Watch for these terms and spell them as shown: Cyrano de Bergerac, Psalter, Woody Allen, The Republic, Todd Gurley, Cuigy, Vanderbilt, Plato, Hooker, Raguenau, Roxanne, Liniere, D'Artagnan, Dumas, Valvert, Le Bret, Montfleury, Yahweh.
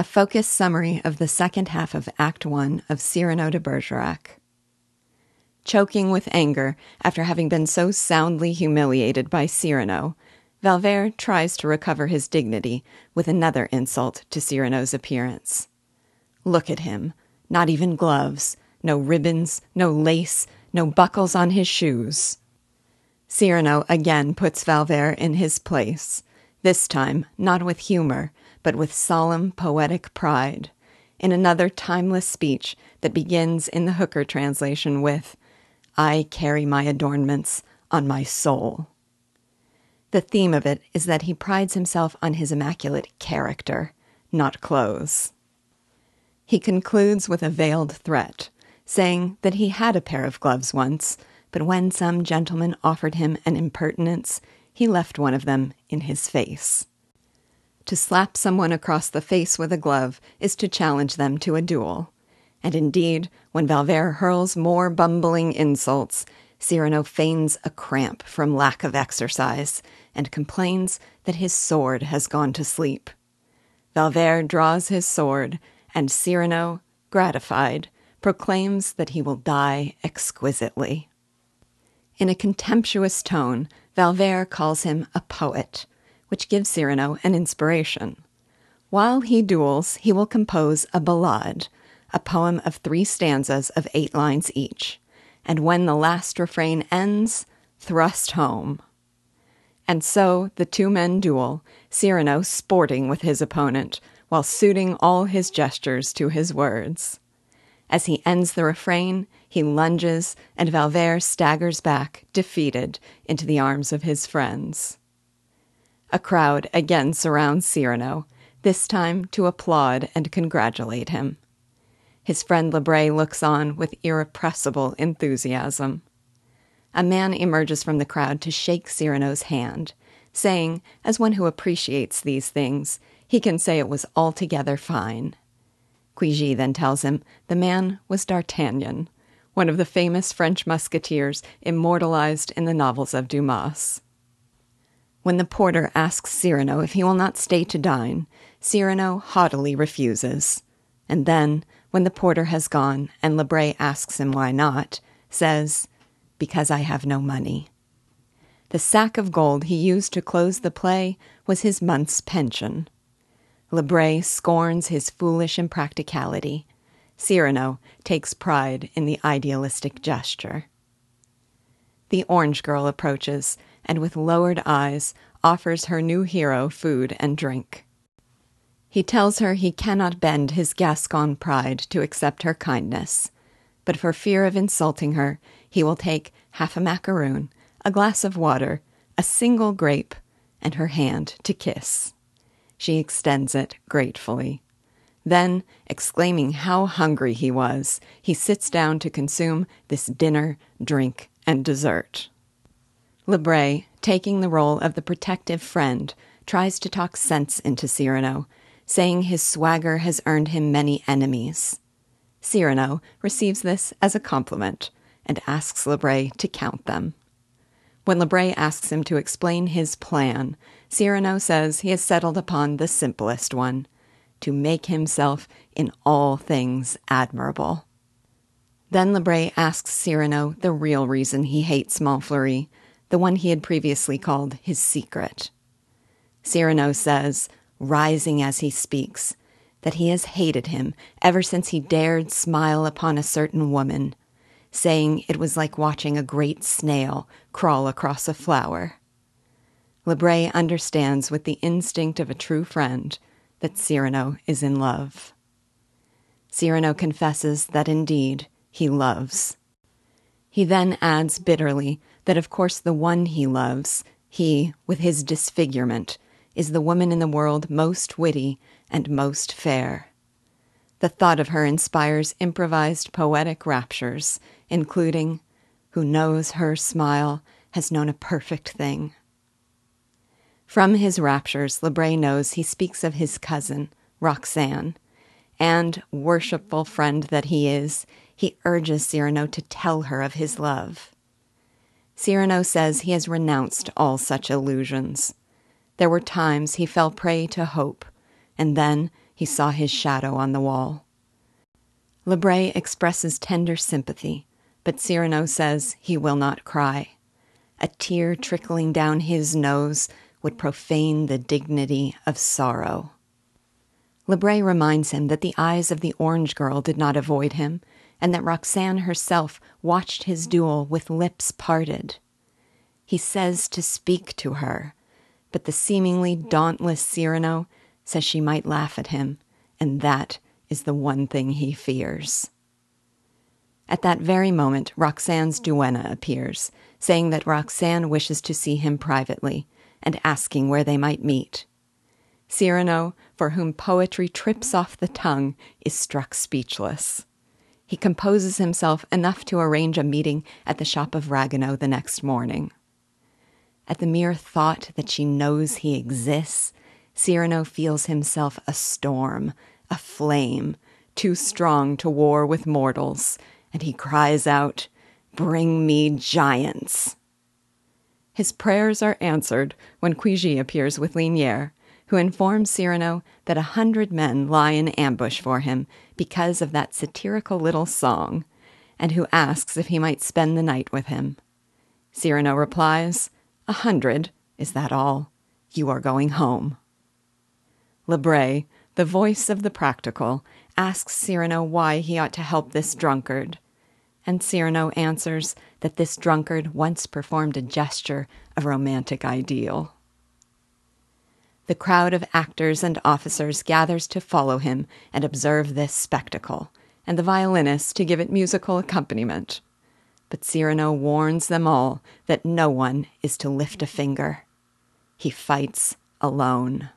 A focused summary of the second half of Act 1 of Cyrano de Bergerac. Choking with anger after having been so soundly humiliated by Cyrano, Valvert tries to recover his dignity with another insult to Cyrano's appearance. Look at him. Not even gloves, no ribbons, no lace, no buckles on his shoes. Cyrano again puts Valvert in his place, this time not with humor, but with solemn poetic pride, in another timeless speech that begins in the Hooker translation with, "I carry my adornments on my soul." The theme of it is that he prides himself on his immaculate character, not clothes. He concludes with a veiled threat, saying that he had a pair of gloves once, but when some gentleman offered him an impertinence, he left one of them in his face. To slap someone across the face with a glove is to challenge them to a duel. And indeed, when Valvert hurls more bumbling insults, Cyrano feigns a cramp from lack of exercise and complains that his sword has gone to sleep. Valvert draws his sword, and Cyrano, gratified, proclaims that he will die exquisitely. In a contemptuous tone, Valvert calls him a poet, which gives Cyrano an inspiration. While he duels, he will compose a ballade, a poem of 3 stanzas of 8 lines each, and when the last refrain ends, thrust home. And so the two men duel, Cyrano sporting with his opponent, while suiting all his gestures to his words. As he ends the refrain, he lunges, and Valvert staggers back, defeated, into the arms of his friends. A crowd again surrounds Cyrano, this time to applaud and congratulate him. His friend Le Bret looks on with irrepressible enthusiasm. A man emerges from the crowd to shake Cyrano's hand, saying, as one who appreciates these things, he can say it was altogether fine. Cuigy then tells him the man was D'Artagnan, one of the famous French musketeers immortalized in the novels of Dumas. When the porter asks Cyrano if he will not stay to dine, Cyrano haughtily refuses, and then, when the porter has gone and Le Bret asks him why not, says, "Because I have no money." The sack of gold he used to close the play was his month's pension. Le Bret scorns his foolish impracticality. Cyrano takes pride in the idealistic gesture. The orange girl approaches, and with lowered eyes offers her new hero food and drink. He tells her he cannot bend his Gascon pride to accept her kindness, but for fear of insulting her, he will take half a macaroon, a glass of water, a single grape, and her hand to kiss. She extends it gratefully. Then, exclaiming how hungry he was, he sits down to consume this dinner, drink, and dessert. Le Bret, taking the role of the protective friend, tries to talk sense into Cyrano, saying his swagger has earned him many enemies. Cyrano receives this as a compliment and asks Le Bret to count them. When Le Bret asks him to explain his plan, Cyrano says he has settled upon the simplest one, to make himself in all things admirable. Then Le Bret asks Cyrano the real reason he hates Montfleury, the one he had previously called his secret. Cyrano says, rising as he speaks, that he has hated him ever since he dared smile upon a certain woman, saying it was like watching a great snail crawl across a flower. Le Bret understands with the instinct of a true friend that Cyrano is in love. Cyrano confesses that indeed he loves. He then adds bitterly that of course the one he loves, he, with his disfigurement, is the woman in the world most witty and most fair. The thought of her inspires improvised poetic raptures, including, "Who knows her smile has known a perfect thing." From his raptures, Le Bret knows he speaks of his cousin, Roxanne, and, worshipful friend that he is, he urges Cyrano to tell her of his love. Cyrano says he has renounced all such illusions. There were times he fell prey to hope, and then he saw his shadow on the wall. Le Bret expresses tender sympathy, but Cyrano says he will not cry. A tear trickling down his nose would profane the dignity of sorrow. Le Bret reminds him that the eyes of the orange girl did not avoid him, and that Roxanne herself watched his duel with lips parted. He says to speak to her, but the seemingly dauntless Cyrano says she might laugh at him, and that is the one thing he fears. At that very moment, Roxanne's duenna appears, saying that Roxanne wishes to see him privately, and asking where they might meet. Cyrano, for whom poetry trips off the tongue, is struck speechless. He composes himself enough to arrange a meeting at the shop of Raguenau the next morning. At the mere thought that she knows he exists, Cyrano feels himself a storm, a flame, too strong to war with mortals, and he cries out, "Bring me giants!" His prayers are answered when Cuigy appears with Liniere, who informs Cyrano that 100 men lie in ambush for him because of that satirical little song, and who asks if he might spend the night with him. Cyrano replies, "100, is that all? You are going home." Le Bret, the voice of the practical, asks Cyrano why he ought to help this drunkard, and Cyrano answers that this drunkard once performed a gesture of romantic ideal. The crowd of actors and officers gathers to follow him and observe this spectacle, and the violinist to give it musical accompaniment. But Cyrano warns them all that no one is to lift a finger. He fights alone.